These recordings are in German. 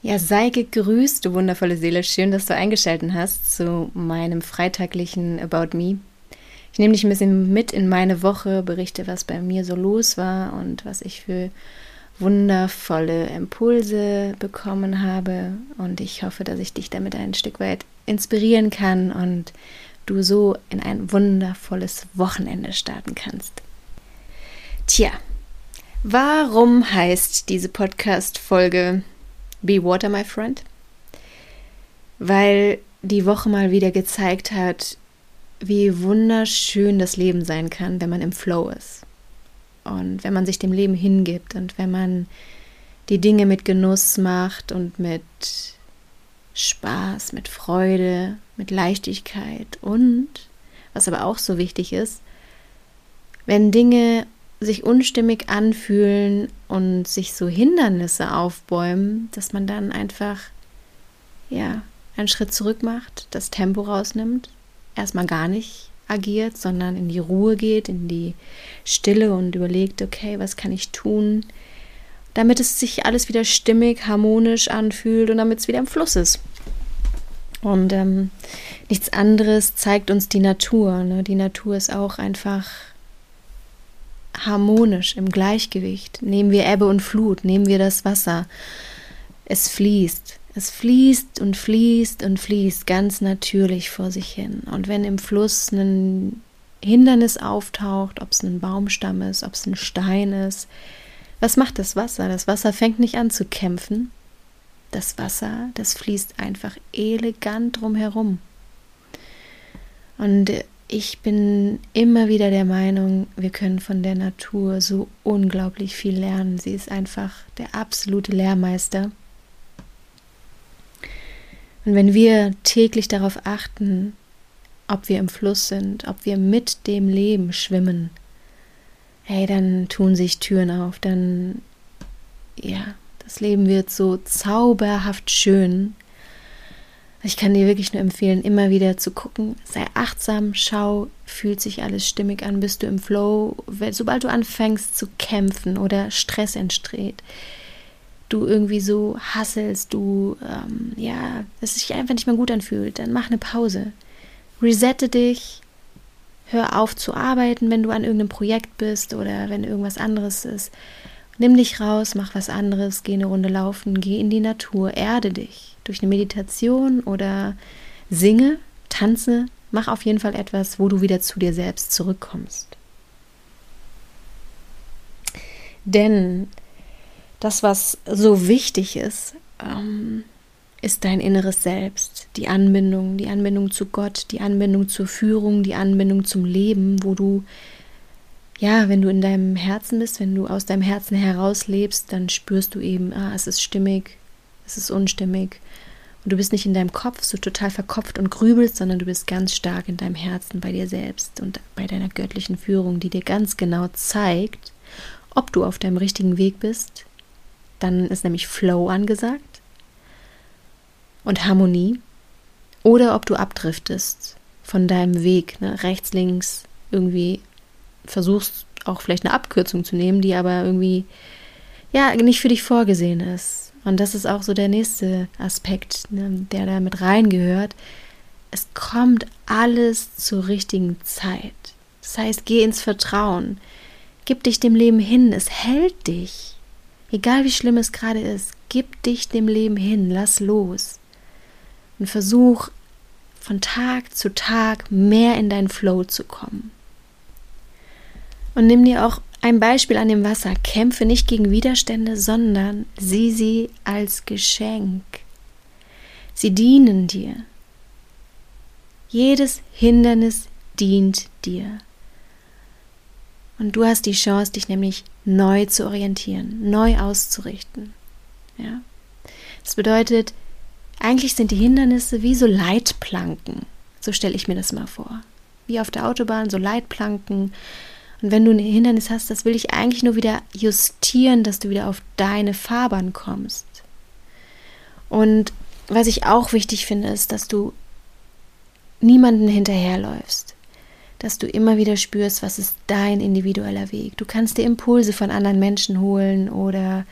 Ja, sei gegrüßt, du wundervolle Seele. Schön, dass du eingeschaltet hast zu meinem freitaglichen About Me. Ich nehme dich ein bisschen mit in meine Woche, berichte, was bei mir so los war und was ich für wundervolle Impulse bekommen habe. Und ich hoffe, dass ich dich damit ein Stück weit inspirieren kann und du so in ein wundervolles Wochenende starten kannst. Tja, warum heißt diese Podcast-Folge Be Water, my friend? Weil die Woche mal wieder gezeigt hat, wie wunderschön das Leben sein kann, wenn man im Flow ist. Und wenn man sich dem Leben hingibt und wenn man die Dinge mit Genuss macht und mit Spaß, mit Freude, mit Leichtigkeit und, was aber auch so wichtig ist, wenn Dinge sich unstimmig anfühlen und sich so Hindernisse aufbäumen, dass man dann einfach ja einen Schritt zurück macht, das Tempo rausnimmt, erstmal gar nicht agiert, sondern in die Ruhe geht, in die Stille und überlegt, okay, was kann ich tun, damit es sich alles wieder stimmig, harmonisch anfühlt und damit es wieder im Fluss ist. Und nichts anderes zeigt uns die Natur, ne? Die Natur ist auch einfach harmonisch, im Gleichgewicht. Nehmen wir Ebbe und Flut, nehmen wir das Wasser. Es fließt und fließt und fließt ganz natürlich vor sich hin. Und wenn im Fluss ein Hindernis auftaucht, ob es ein Baumstamm ist, ob es ein Stein ist, was macht das Wasser? Das Wasser fängt nicht an zu kämpfen. Das Wasser, das fließt einfach elegant drumherum. Und ich bin immer wieder der Meinung, wir können von der Natur so unglaublich viel lernen. Sie ist einfach der absolute Lehrmeister. Und wenn wir täglich darauf achten, ob wir im Fluss sind, ob wir mit dem Leben schwimmen, hey, dann tun sich Türen auf, dann, ja, das Leben wird so zauberhaft schön. Ich kann dir wirklich nur empfehlen, immer wieder zu gucken, sei achtsam, schau, fühlt sich alles stimmig an, bist du im Flow. Sobald du anfängst zu kämpfen oder Stress entsteht, du irgendwie so hasselst, dass es sich einfach nicht mehr gut anfühlt, dann mach eine Pause. Resette dich, hör auf zu arbeiten, wenn du an irgendeinem Projekt bist oder wenn irgendwas anderes ist. Nimm dich raus, mach was anderes, geh eine Runde laufen, geh in die Natur, erde dich. Durch eine Meditation oder singe, tanze, mach auf jeden Fall etwas, wo du wieder zu dir selbst zurückkommst. Denn das, was so wichtig ist, ist dein inneres Selbst, die Anbindung zu Gott, die Anbindung zur Führung, die Anbindung zum Leben, wo du, ja, wenn du in deinem Herzen bist, wenn du aus deinem Herzen heraus lebst, dann spürst du eben, es ist stimmig, es ist unstimmig. Und du bist nicht in deinem Kopf so total verkopft und grübelst, sondern du bist ganz stark in deinem Herzen bei dir selbst und bei deiner göttlichen Führung, die dir ganz genau zeigt, ob du auf deinem richtigen Weg bist. Dann ist nämlich Flow angesagt und Harmonie. Oder ob du abdriftest von deinem Weg, ne? Rechts, links, irgendwie versuchst auch vielleicht eine Abkürzung zu nehmen, die aber irgendwie ja nicht für dich vorgesehen ist. Und das ist auch so der nächste Aspekt, ne, der da mit reingehört. Es kommt alles zur richtigen Zeit. Das heißt, geh ins Vertrauen. Gib dich dem Leben hin. Es hält dich. Egal wie schlimm es gerade ist, gib dich dem Leben hin. Lass los. Und versuch von Tag zu Tag mehr in deinen Flow zu kommen. Und nimm dir auch ein Beispiel an dem Wasser. Kämpfe nicht gegen Widerstände, sondern sieh sie als Geschenk. Sie dienen dir. Jedes Hindernis dient dir. Und du hast die Chance, dich nämlich neu zu orientieren, neu auszurichten. Ja? Das bedeutet, eigentlich sind die Hindernisse wie so Leitplanken. So stelle ich mir das mal vor. Wie auf der Autobahn, so Leitplanken. Und wenn du ein Hindernis hast, das will ich eigentlich nur wieder justieren, dass du wieder auf deine Fahrbahn kommst. Und was ich auch wichtig finde, ist, dass du niemanden hinterherläufst. Dass du immer wieder spürst, was ist dein individueller Weg. Du kannst dir Impulse von anderen Menschen holen oder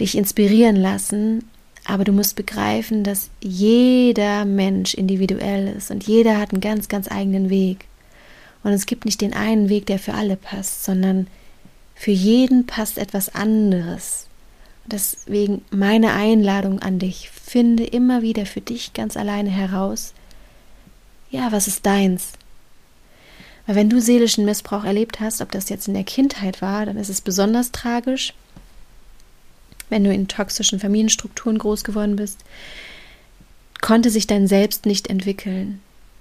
dich inspirieren lassen, aber du musst begreifen, dass jeder Mensch individuell ist und jeder hat einen ganz, ganz eigenen Weg. Und es gibt nicht den einen Weg, der für alle passt, sondern für jeden passt etwas anderes. Deswegen meine Einladung an dich, finde immer wieder für dich ganz alleine heraus, ja, was ist deins? Weil wenn du seelischen Missbrauch erlebt hast, ob das jetzt in der Kindheit war, dann ist es besonders tragisch, wenn du in toxischen Familienstrukturen groß geworden bist, konnte sich dein Selbst nicht entwickeln.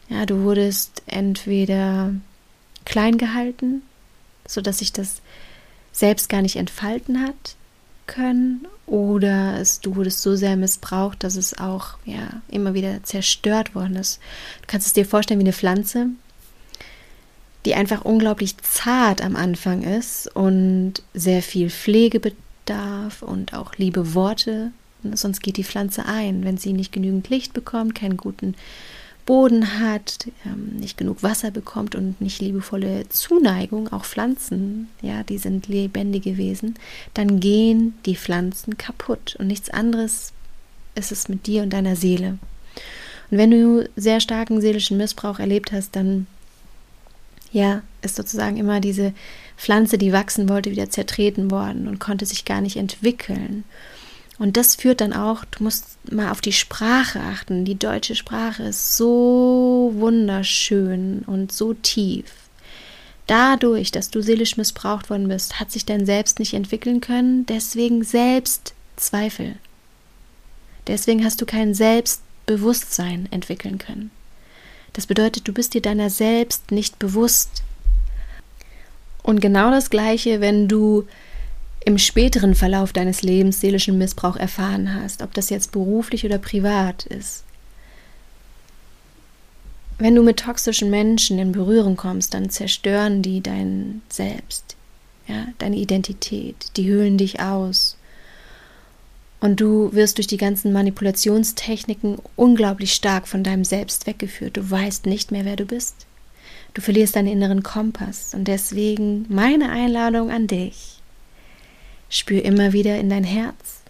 Ja, du wurdest entweder klein gehalten, sodass sich das Selbst gar nicht entfalten hat können, oder du wurdest so sehr missbraucht, dass es auch ja immer wieder zerstört worden ist. Du kannst es dir vorstellen wie eine Pflanze, die einfach unglaublich zart am Anfang ist und sehr viel Pflege bedarf und auch liebe Worte, sonst geht die Pflanze ein, wenn sie nicht genügend Licht bekommt, keinen guten Boden hat, nicht genug Wasser bekommt und nicht liebevolle Zuneigung, auch Pflanzen, ja, die sind lebendige Wesen, dann gehen die Pflanzen kaputt und nichts anderes ist es mit dir und deiner Seele. Und wenn du sehr starken seelischen Missbrauch erlebt hast, dann ja, ist sozusagen immer diese Pflanze, die wachsen wollte, wieder zertreten worden und konnte sich gar nicht entwickeln. Und das führt dann auch, du musst mal auf die Sprache achten. Die deutsche Sprache ist so wunderschön und so tief. Dadurch, dass du seelisch missbraucht worden bist, hat sich dein Selbst nicht entwickeln können. Deswegen Selbstzweifel. Deswegen hast du kein Selbstbewusstsein entwickeln können. Das bedeutet, du bist dir deiner selbst nicht bewusst. Und genau das Gleiche, wenn du im späteren Verlauf deines Lebens seelischen Missbrauch erfahren hast, ob das jetzt beruflich oder privat ist. Wenn du mit toxischen Menschen in Berührung kommst, dann zerstören die dein Selbst, ja, deine Identität, die höhlen dich aus. Und du wirst durch die ganzen Manipulationstechniken unglaublich stark von deinem Selbst weggeführt. Du weißt nicht mehr, wer du bist. Du verlierst deinen inneren Kompass. Und deswegen meine Einladung an dich. Spür immer wieder in dein Herz.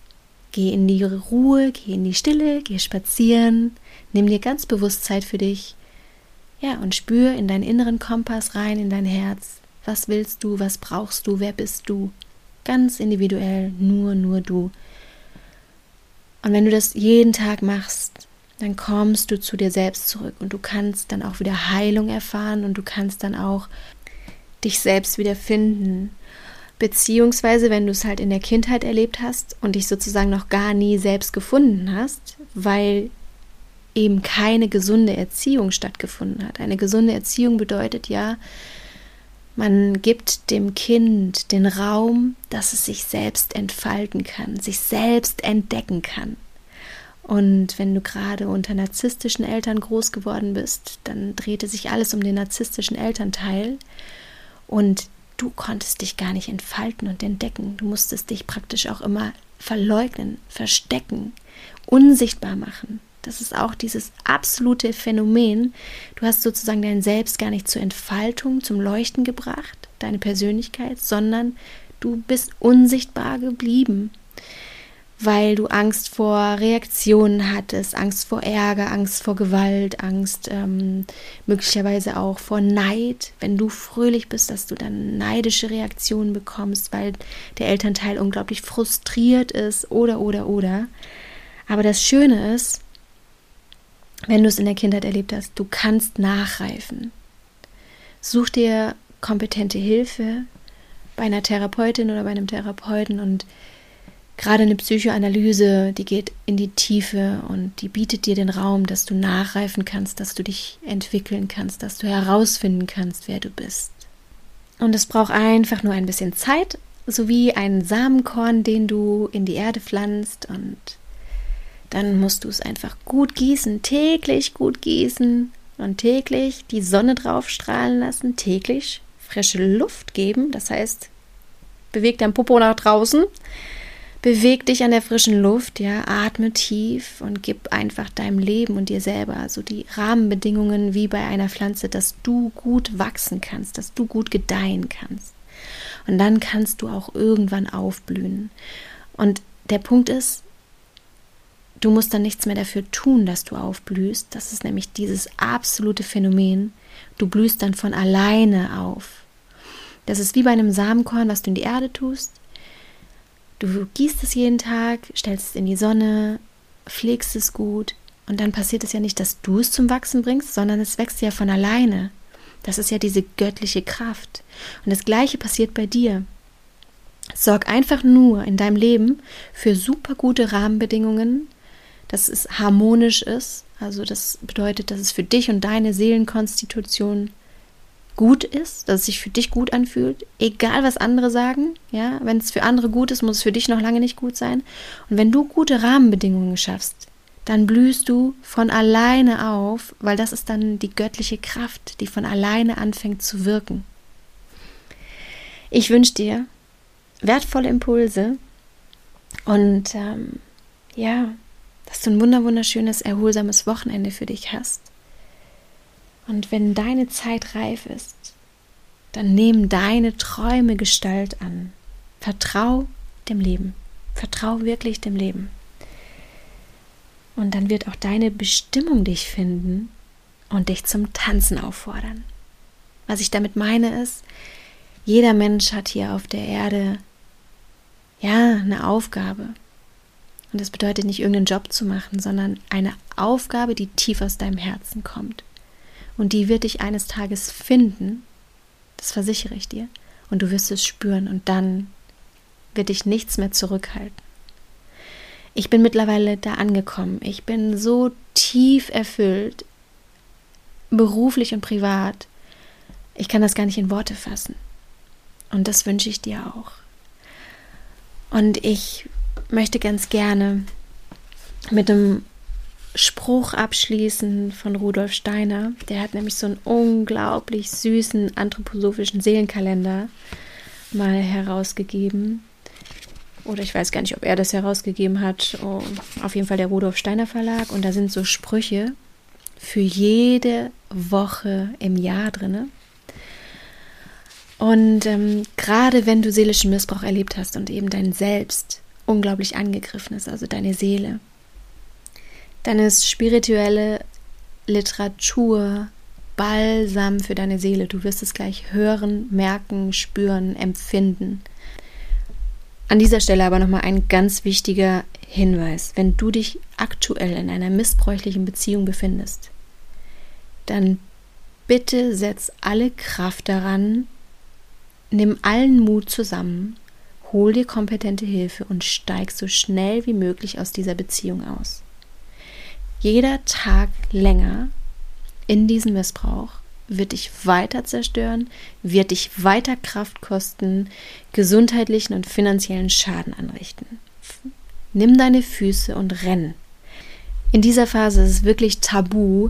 Geh in die Ruhe, geh in die Stille, geh spazieren. Nimm dir ganz bewusst Zeit für dich. Ja, und spür in deinen inneren Kompass rein, in dein Herz. Was willst du, was brauchst du, wer bist du? Ganz individuell, nur du. Und wenn du das jeden Tag machst, dann kommst du zu dir selbst zurück und du kannst dann auch wieder Heilung erfahren und du kannst dann auch dich selbst wieder finden. Beziehungsweise, wenn du es halt in der Kindheit erlebt hast und dich sozusagen noch gar nie selbst gefunden hast, weil eben keine gesunde Erziehung stattgefunden hat. Eine gesunde Erziehung bedeutet ja, man gibt dem Kind den Raum, dass es sich selbst entfalten kann, sich selbst entdecken kann. Und wenn du gerade unter narzisstischen Eltern groß geworden bist, dann drehte sich alles um den narzisstischen Elternteil und du konntest dich gar nicht entfalten und entdecken. Du musstest dich praktisch auch immer verleugnen, verstecken, unsichtbar machen. Das ist auch dieses absolute Phänomen. Du hast sozusagen dein Selbst gar nicht zur Entfaltung, zum Leuchten gebracht, deine Persönlichkeit, sondern du bist unsichtbar geblieben, weil du Angst vor Reaktionen hattest, Angst vor Ärger, Angst vor Gewalt, Angst möglicherweise auch vor Neid. Wenn du fröhlich bist, dass du dann neidische Reaktionen bekommst, weil der Elternteil unglaublich frustriert ist oder. Aber das Schöne ist, wenn du es in der Kindheit erlebt hast, du kannst nachreifen. Such dir kompetente Hilfe bei einer Therapeutin oder bei einem Therapeuten und gerade eine Psychoanalyse, die geht in die Tiefe und die bietet dir den Raum, dass du nachreifen kannst, dass du dich entwickeln kannst, dass du herausfinden kannst, wer du bist. Und es braucht einfach nur ein bisschen Zeit, sowie ein Samenkorn, den du in die Erde pflanzt und dann musst du es einfach gut gießen, täglich gut gießen und täglich die Sonne drauf strahlen lassen, täglich frische Luft geben. Das heißt, beweg dein Popo nach draußen, beweg dich an der frischen Luft, ja, atme tief und gib einfach deinem Leben und dir selber so die Rahmenbedingungen wie bei einer Pflanze, dass du gut wachsen kannst, dass du gut gedeihen kannst. Und dann kannst du auch irgendwann aufblühen. Und der Punkt ist, du musst dann nichts mehr dafür tun, dass du aufblühst. Das ist nämlich dieses absolute Phänomen. Du blühst dann von alleine auf. Das ist wie bei einem Samenkorn, was du in die Erde tust. Du gießt es jeden Tag, stellst es in die Sonne, pflegst es gut. Und dann passiert es ja nicht, dass du es zum Wachsen bringst, sondern es wächst ja von alleine. Das ist ja diese göttliche Kraft. Und das Gleiche passiert bei dir. Sorg einfach nur in deinem Leben für super gute Rahmenbedingungen, dass es harmonisch ist. Also das bedeutet, dass es für dich und deine Seelenkonstitution gut ist, dass es sich für dich gut anfühlt, egal was andere sagen. Ja, wenn es für andere gut ist, muss es für dich noch lange nicht gut sein. Und wenn du gute Rahmenbedingungen schaffst, dann blühst du von alleine auf, weil das ist dann die göttliche Kraft, die von alleine anfängt zu wirken. Ich wünsche dir wertvolle Impulse und dass du ein wunderschönes, erholsames Wochenende für dich hast. Und wenn deine Zeit reif ist, dann nehmen deine Träume Gestalt an. Vertrau dem Leben. Vertrau wirklich dem Leben. Und dann wird auch deine Bestimmung dich finden und dich zum Tanzen auffordern. Was ich damit meine ist, jeder Mensch hat hier auf der Erde eine Aufgabe. Und das bedeutet nicht, irgendeinen Job zu machen, sondern eine Aufgabe, die tief aus deinem Herzen kommt. Und die wird dich eines Tages finden, das versichere ich dir. Und du wirst es spüren und dann wird dich nichts mehr zurückhalten. Ich bin mittlerweile da angekommen. Ich bin so tief erfüllt, beruflich und privat. Ich kann das gar nicht in Worte fassen. Und das wünsche ich dir auch. Und ich möchte ganz gerne mit einem Spruch abschließen von Rudolf Steiner. Der hat nämlich so einen unglaublich süßen anthroposophischen Seelenkalender mal herausgegeben. Oder ich weiß gar nicht, ob er das herausgegeben hat. Oh, auf jeden Fall der Rudolf Steiner Verlag. Und da sind so Sprüche für jede Woche im Jahr drin. Und gerade wenn du seelischen Missbrauch erlebt hast und eben dein Selbst unglaublich angegriffen ist, also deine Seele, dann ist spirituelle Literatur Balsam für deine Seele. Du wirst es gleich hören, merken, spüren, empfinden. An dieser Stelle aber nochmal ein ganz wichtiger Hinweis. Wenn du dich aktuell in einer missbräuchlichen Beziehung befindest, dann bitte setz alle Kraft daran, nimm allen Mut zusammen, hol dir kompetente Hilfe und steig so schnell wie möglich aus dieser Beziehung aus. Jeder Tag länger in diesem Missbrauch wird dich weiter zerstören, wird dich weiter Kraft kosten, gesundheitlichen und finanziellen Schaden anrichten. Nimm deine Füße und renn. In dieser Phase ist es wirklich tabu,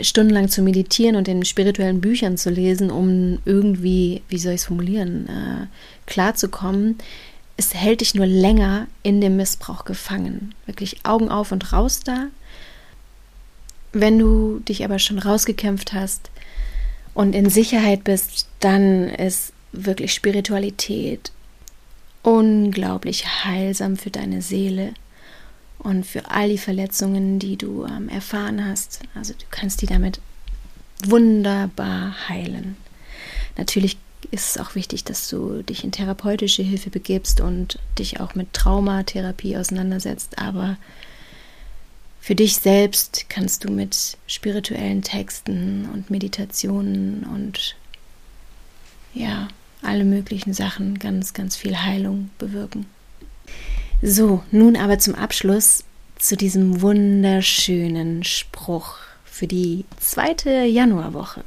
stundenlang zu meditieren und in spirituellen Büchern zu lesen, um irgendwie, klarzukommen. Es hält dich nur länger in dem Missbrauch gefangen. Wirklich Augen auf und raus da. Wenn du dich aber schon rausgekämpft hast und in Sicherheit bist, dann ist wirklich Spiritualität unglaublich heilsam für deine Seele und für all die Verletzungen, die du erfahren hast. Also du kannst die damit wunderbar heilen. Natürlich ist es auch wichtig, dass du dich in therapeutische Hilfe begibst und dich auch mit Traumatherapie auseinandersetzt, aber für dich selbst kannst du mit spirituellen Texten und Meditationen und alle möglichen Sachen ganz viel Heilung bewirken. So, nun aber zum Abschluss zu diesem wunderschönen Spruch für die 2. Januarwoche.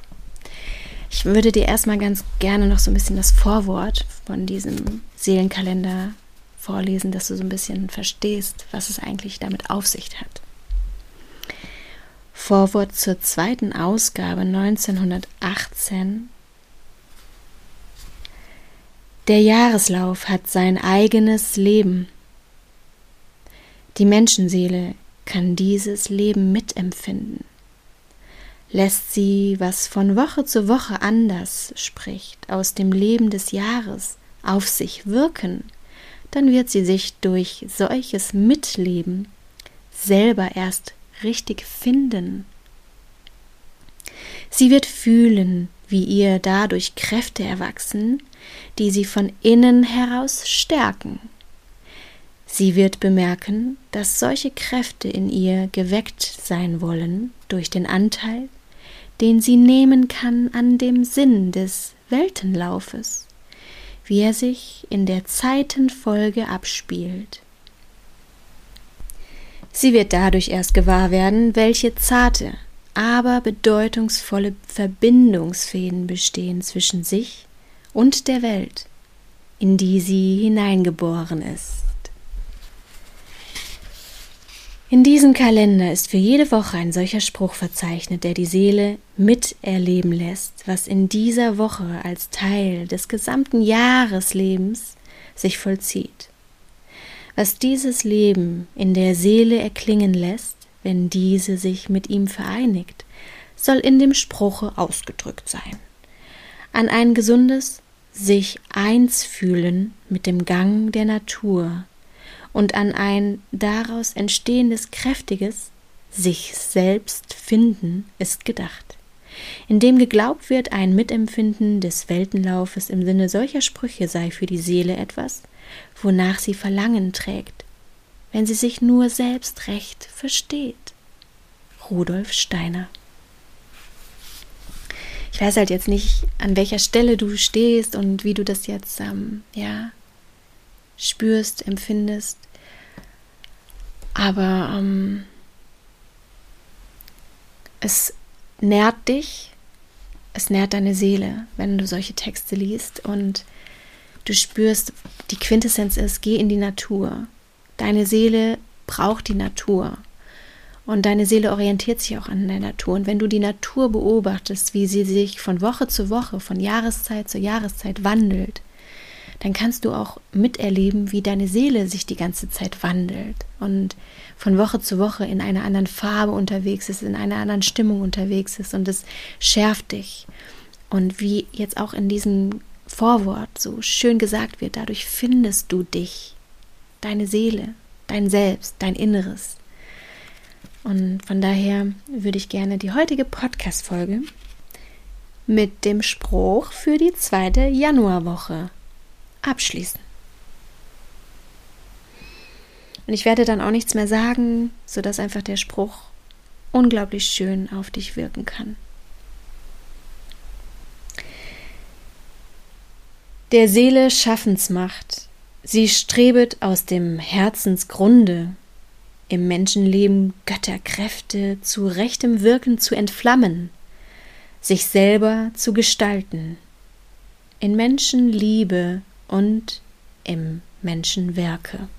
Ich würde dir erstmal ganz gerne noch so ein bisschen das Vorwort von diesem Seelenkalender vorlesen, dass du so ein bisschen verstehst, was es eigentlich damit auf sich hat. Vorwort zur 2. Ausgabe 1918. Der Jahreslauf hat sein eigenes Leben. Die Menschenseele kann dieses Leben mitempfinden. Lässt sie, was von Woche zu Woche anders spricht, aus dem Leben des Jahres auf sich wirken, dann wird sie sich durch solches Mitleben selber erst richtig finden. Sie wird fühlen, wie ihr dadurch Kräfte erwachsen, die sie von innen heraus stärken. Sie wird bemerken, dass solche Kräfte in ihr geweckt sein wollen durch den Anteil, den sie nehmen kann an dem Sinn des Weltenlaufes, wie er sich in der Zeitenfolge abspielt. Sie wird dadurch erst gewahr werden, welche zarte, aber bedeutungsvolle Verbindungsfäden bestehen zwischen sich und der Welt, in die sie hineingeboren ist. In diesem Kalender ist für jede Woche ein solcher Spruch verzeichnet, der die Seele miterleben lässt, was in dieser Woche als Teil des gesamten Jahreslebens sich vollzieht. Was dieses Leben in der Seele erklingen lässt, wenn diese sich mit ihm vereinigt, soll in dem Spruche ausgedrückt sein. An ein gesundes sich eins fühlen mit dem Gang der Natur und an ein daraus entstehendes kräftiges sich selbst finden ist gedacht, indem geglaubt wird, ein Mitempfinden des Weltenlaufes im Sinne solcher Sprüche sei für die Seele etwas, wonach sie Verlangen trägt, wenn sie sich nur selbst recht versteht. Rudolf Steiner. Ich weiß halt jetzt nicht, an welcher Stelle du stehst und wie du das jetzt spürst, empfindest, aber es nährt dich, es nährt deine Seele, wenn du solche Texte liest und du spürst, die Quintessenz ist, geh in die Natur. Deine Seele braucht die Natur und deine Seele orientiert sich auch an der Natur. Und wenn du die Natur beobachtest, wie sie sich von Woche zu Woche, von Jahreszeit zu Jahreszeit wandelt, dann kannst du auch miterleben, wie deine Seele sich die ganze Zeit wandelt und von Woche zu Woche in einer anderen Farbe unterwegs ist, in einer anderen Stimmung unterwegs ist und es schärft dich. Und wie jetzt auch in diesem Vorwort so schön gesagt wird, dadurch findest du dich, deine Seele, dein Selbst, dein Inneres. Und von daher würde ich gerne die heutige Podcast-Folge mit dem Spruch für die 2. Januarwoche abschließen. Und ich werde dann auch nichts mehr sagen, sodass einfach der Spruch unglaublich schön auf dich wirken kann. Der Seele Schaffensmacht, sie strebet aus dem Herzensgrunde, im Menschenleben Götterkräfte zu rechtem Wirken zu entflammen, sich selber zu gestalten, in Menschenliebe und im Menschenwerke.